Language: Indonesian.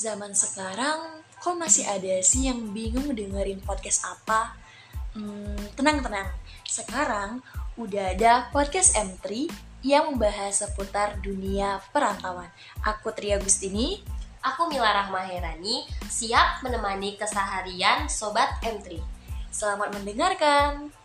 zaman sekarang kok masih ada sih yang bingung dengerin podcast apa? Tenang-tenang, sekarang udah ada podcast M3 yang membahas seputar dunia perantauan. Aku Tri Agustini. Aku Mila Rahmaherani, siap menemani keseharian Sobat M3. Selamat mendengarkan!